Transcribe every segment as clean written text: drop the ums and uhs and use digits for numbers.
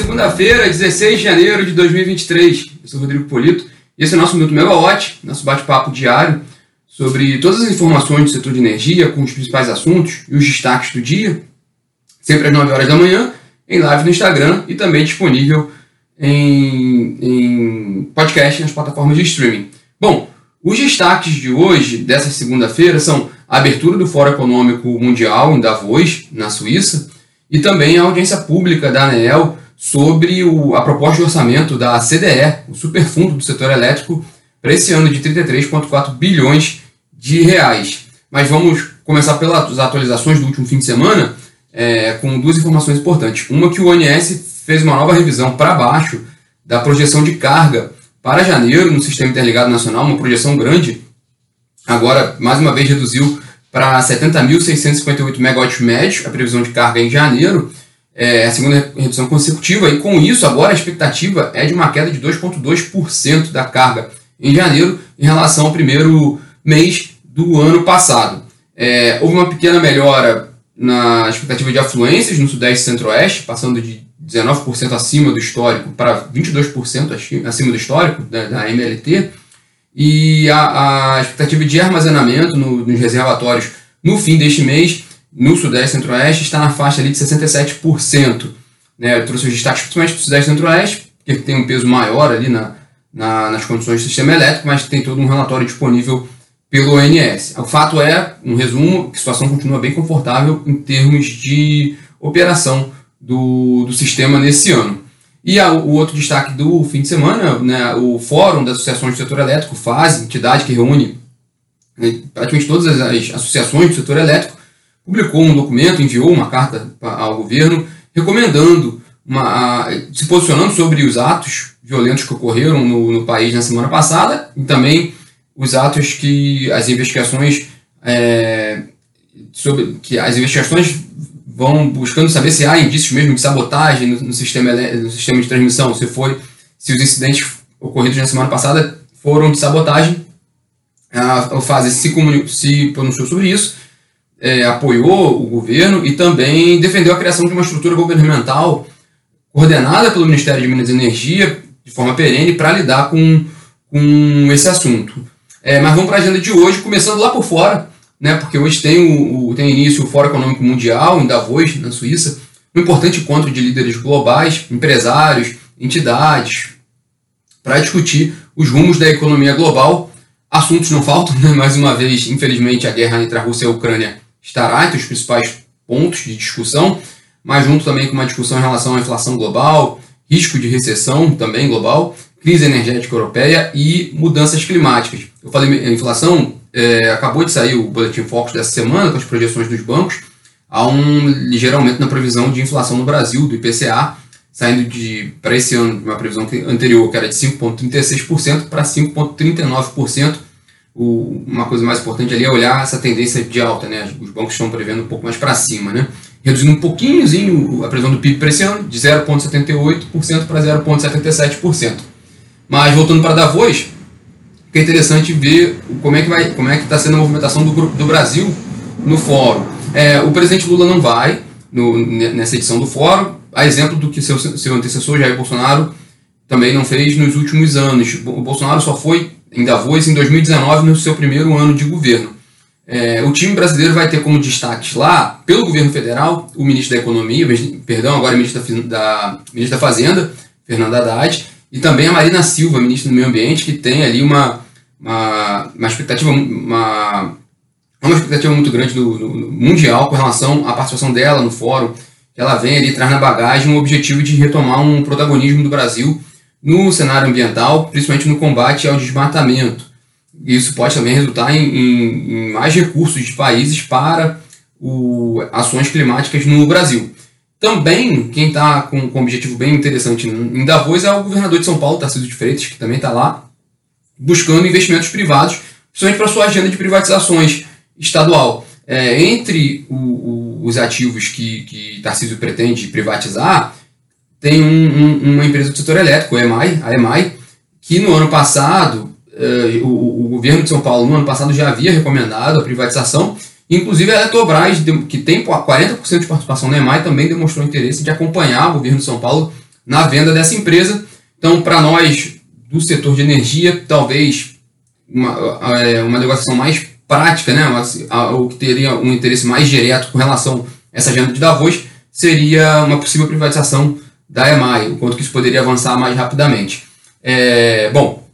segunda-feira, 16 de janeiro de 2023. Eu sou Rodrigo Polito e esse é o nosso Minuto Mega Hot, nosso bate-papo diário sobre todas as informações do setor de energia, com os principais assuntos e os destaques do dia, sempre às 9 horas da manhã, em live no Instagram e também disponível em podcast nas plataformas de streaming. Bom, os destaques de hoje, dessa segunda-feira, são a abertura do Fórum Econômico Mundial em Davos, na Suíça, e também a audiência pública da ANEEL sobre a proposta de orçamento da CDE, o Superfundo do Setor Elétrico, para esse ano de 33,4 bilhões de reais. Mas vamos começar pelas atualizações do último fim de semana, com duas informações importantes. Uma, que o ONS fez uma nova revisão para baixo da projeção de carga para janeiro no Sistema Interligado Nacional, uma projeção grande, agora mais uma vez reduziu para 70.658 megawatts médios, a previsão de carga em janeiro, a segunda redução consecutiva, e com isso agora a expectativa é de uma queda de 2,2% da carga em janeiro em relação ao primeiro mês do ano passado. Houve uma pequena melhora na expectativa de afluências no Sudeste e Centro-Oeste, passando de 19% acima do histórico para 22% acima do histórico da MLT, e a expectativa de armazenamento nos reservatórios no fim deste mês, no Sudeste e Centro-Oeste, está na faixa ali de 67%. Eu trouxe os destaques principalmente do Sudeste e Centro-Oeste, que tem um peso maior ali nas condições do sistema elétrico, mas tem todo um relatório disponível pelo ONS. O fato é, um resumo, que a situação continua bem confortável em termos de operação do sistema nesse ano. E o outro destaque do fim de semana, o Fórum das Associações do Setor Elétrico, FASE, entidade que reúne praticamente todas as associações do setor elétrico, publicou um documento, enviou uma carta ao governo, recomendando, se posicionando sobre os atos violentos que ocorreram no país na semana passada, e também as investigações, vão buscando saber se há indícios mesmo de sabotagem no sistema de transmissão, se os incidentes ocorridos na semana passada foram de sabotagem. A FASE se pronunciou sobre isso, apoiou o governo e também defendeu a criação de uma estrutura governamental coordenada pelo Ministério de Minas e Energia, de forma perene, para lidar com esse assunto. Mas vamos para a agenda de hoje, começando lá por fora, porque hoje tem início o Fórum Econômico Mundial, em Davos, na Suíça, um importante encontro de líderes globais, empresários, entidades, para discutir os rumos da economia global. Assuntos não faltam, mais uma vez, infelizmente, a guerra entre a Rússia e a Ucrânia estará entre os principais pontos de discussão, mas junto também com uma discussão em relação à inflação global, risco de recessão também global, crise energética europeia e mudanças climáticas. Eu falei a inflação. Acabou de sair o Boletim Focus dessa semana com as projeções dos bancos. Há um ligeiro aumento na previsão de inflação no Brasil, do IPCA, saindo para esse ano de uma previsão anterior, que era de 5,36% para 5,39%. Uma coisa mais importante ali é olhar essa tendência de alta, Os bancos estão prevendo um pouco mais para cima, Reduzindo um pouquinhozinho a previsão do PIB para esse ano, de 0,78% para 0,77%. Mas voltando para Davos, que é interessante ver como é que está sendo a movimentação do grupo do Brasil no fórum. O presidente Lula não vai nessa edição do fórum, a exemplo do que seu antecessor Jair Bolsonaro também não fez nos últimos anos. O Bolsonaro só foi em Davos em 2019, no seu primeiro ano de governo. O time brasileiro vai ter como destaques lá, pelo governo federal, o ministro da Economia, agora ministro da Fazenda, Fernanda Haddad, e também a Marina Silva, ministra do Meio Ambiente, que tem ali uma expectativa muito grande do mundial com relação à participação dela no fórum, que ela vem ali, traz na bagagem o objetivo de retomar um protagonismo do Brasil no cenário ambiental, principalmente no combate ao desmatamento. Isso pode também resultar em mais recursos de países para ações climáticas no Brasil. Também, quem está com um objetivo bem interessante em Davos é o governador de São Paulo, Tarcísio de Freitas, que também está lá, buscando investimentos privados, principalmente para sua agenda de privatizações estadual. Entre os ativos que Tarcísio pretende privatizar, tem uma empresa do setor elétrico, a EMAI, que no ano passado, o governo de São Paulo no ano passado já havia recomendado a privatização. Inclusive a Eletrobras, que tem 40% de participação na EMAI, também demonstrou interesse de acompanhar o governo de São Paulo na venda dessa empresa. Então, para nós, do setor de energia, talvez uma negociação mais prática, né, o que teria um interesse mais direto com relação a essa agenda de Davos, seria uma possível privatização da EMAI, o quanto que isso poderia avançar mais rapidamente. Bom,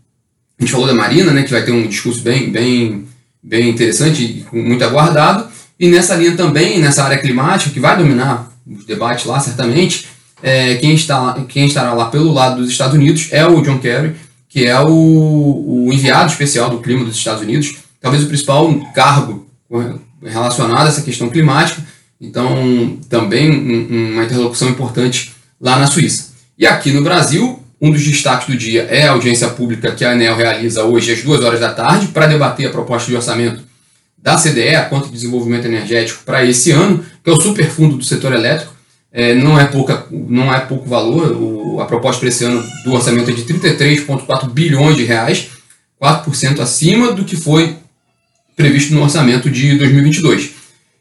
a gente falou da Marina, né, que vai ter um discurso bem interessante e muito aguardado, e nessa linha também, nessa área climática, que vai dominar os debates lá, certamente, quem estará lá pelo lado dos Estados Unidos é o John Kerry, que é o enviado especial do clima dos Estados Unidos, talvez o principal cargo relacionado a essa questão climática, então também uma interlocução importante lá na Suíça. E aqui no Brasil, um dos destaques do dia é a audiência pública que a ANEEL realiza hoje às 14h para debater a proposta de orçamento da CDE, a Conta de Desenvolvimento Energético, para esse ano, que é o Superfundo do Setor Elétrico. Não é pouco valor, a proposta para esse ano do orçamento é de 33,4 bilhões de reais, 4% acima do que foi previsto no orçamento de 2022.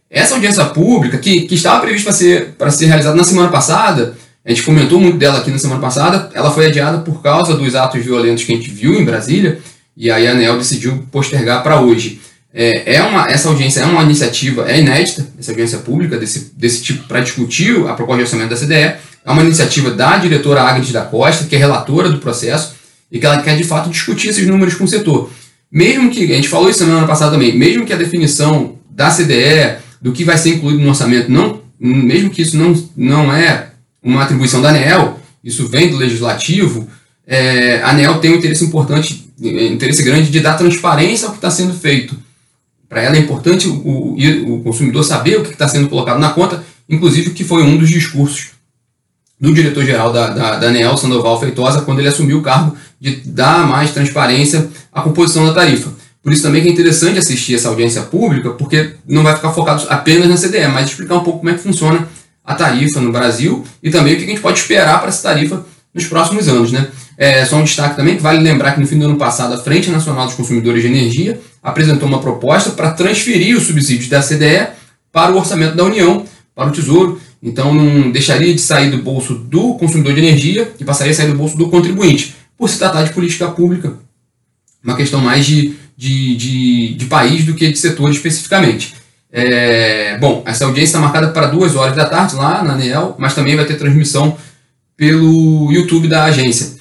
Essa audiência pública, que estava prevista para ser realizada na semana passada, a gente comentou muito dela aqui na semana passada, ela foi adiada por causa dos atos violentos que a gente viu em Brasília, e aí a ANEEL decidiu postergar para hoje. Essa audiência é uma iniciativa inédita, essa audiência pública desse tipo para discutir a proposta de orçamento da CDE. É uma iniciativa da diretora Agnes da Costa, que é relatora do processo, e que ela quer de fato discutir esses números com o setor. Mesmo que, a gente falou isso semana passada também, mesmo que a definição da CDE, do que vai ser incluído no orçamento, mesmo que isso não é uma atribuição da ANEEL, isso vem do legislativo, a ANEEL tem um interesse grande de dar transparência ao que está sendo feito. Para ela é importante o consumidor saber o que está sendo colocado na conta, inclusive que foi um dos discursos do diretor-geral da ANEEL, Sandoval Feitosa, quando ele assumiu o cargo de dar mais transparência à composição da tarifa. Por isso também que é interessante assistir essa audiência pública, porque não vai ficar focado apenas na CDE, mas explicar um pouco como é que funciona a tarifa no Brasil e também o que a gente pode esperar para essa tarifa nos próximos anos, né? Só um destaque também, que vale lembrar que no fim do ano passado a Frente Nacional dos Consumidores de Energia apresentou uma proposta para transferir os subsídios da CDE para o orçamento da União, para o Tesouro. Então não deixaria de sair do bolso do consumidor de energia e passaria a sair do bolso do contribuinte, por se tratar de política pública, uma questão mais de país do que de setor especificamente. Bom, essa audiência está marcada para 14h lá na ANEEL, mas também vai ter transmissão pelo YouTube da agência.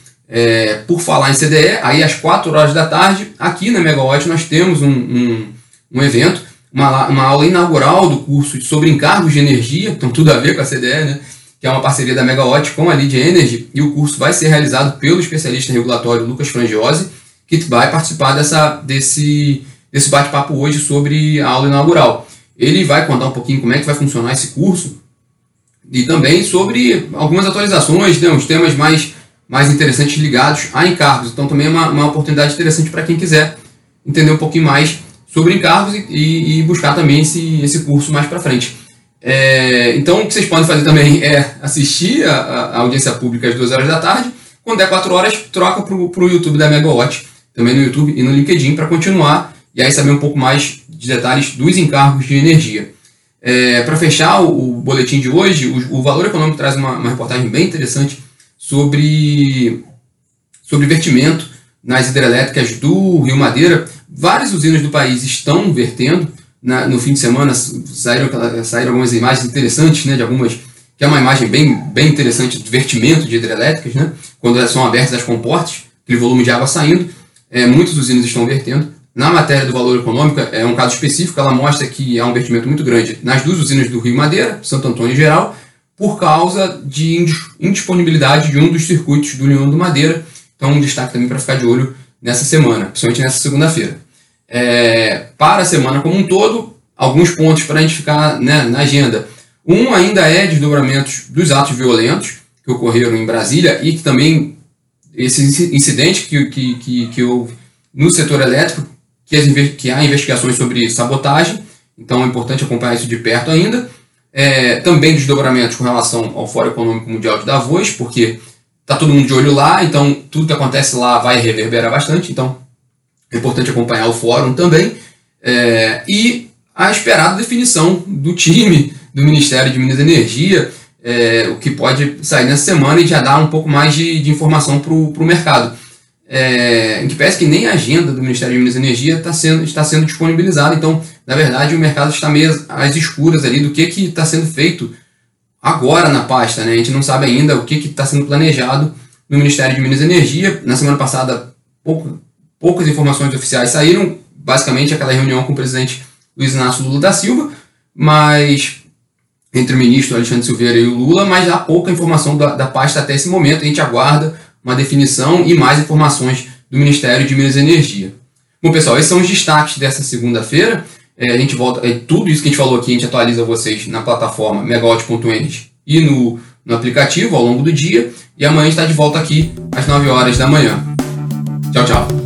Por falar em CDE, aí às 16h, aqui na MegaWatt nós temos um evento, uma aula inaugural do curso sobre encargos de energia, então tudo a ver com a CDE, né? Que é uma parceria da MegaWatt com a Lidia Energy, e o curso vai ser realizado pelo especialista regulatório Lucas Frangiosi, que vai participar desse bate-papo hoje sobre a aula inaugural. Ele vai contar um pouquinho como é que vai funcionar esse curso, e também sobre algumas atualizações, né, uns temas mais interessantes ligados a encargos. Então também é uma oportunidade interessante para quem quiser entender um pouquinho mais sobre encargos e buscar também esse curso mais para frente. Então o que vocês podem fazer também é assistir a audiência pública às 14h. Quando der 16h, troca para o YouTube da MegaWatt, também no YouTube e no LinkedIn, para continuar e aí saber um pouco mais de detalhes dos encargos de energia. Para fechar o boletim de hoje, o Valor Econômico traz uma reportagem bem interessante sobre vertimento nas hidrelétricas do Rio Madeira. Várias usinas do país estão vertendo. No fim de semana saíram algumas imagens interessantes, né, de algumas, que é uma imagem bem interessante do vertimento de hidrelétricas, né, quando elas são abertas as comportas, aquele volume de água saindo. Muitas usinas estão vertendo. Na matéria do Valor Econômico, é um caso específico, ela mostra que há um investimento muito grande nas duas usinas do Rio Madeira, Santo Antônio e Geral, por causa de indisponibilidade de um dos circuitos do Leão do Madeira. Então, um destaque também para ficar de olho nessa semana, principalmente nessa segunda-feira. Para a semana como um todo, alguns pontos para a gente ficar, né, na agenda. Um ainda é desdobramentos dos atos violentos que ocorreram em Brasília e que também esse incidente que houve no setor elétrico, que há investigações sobre sabotagem, então é importante acompanhar isso de perto ainda. Também desdobramentos com relação ao Fórum Econômico Mundial de Davos, porque está todo mundo de olho lá, então tudo que acontece lá vai reverberar bastante, então é importante acompanhar o Fórum também. E a esperada definição do time do Ministério de Minas e Energia, o que pode sair nessa semana e já dar um pouco mais de informação para o mercado. A gente pensa que nem a agenda do Ministério de Minas e Energia está sendo disponibilizada, então, na verdade, o mercado está meio às escuras ali do que está sendo feito agora na pasta, né? A gente não sabe ainda o que está sendo planejado no Ministério de Minas e Energia. Na semana passada, poucas informações oficiais saíram, basicamente aquela reunião com o presidente Luiz Inácio Lula da Silva, mas entre o ministro Alexandre Silveira e o Lula, mas há pouca informação da pasta até esse momento. A gente aguarda uma definição e mais informações do Ministério de Minas e Energia. Bom, pessoal, esses são os destaques dessa segunda-feira. A gente volta, tudo isso que a gente falou aqui, a gente atualiza vocês na plataforma megawatt.energy e no aplicativo ao longo do dia. E amanhã a gente está de volta aqui às 9 horas da manhã. Tchau, tchau.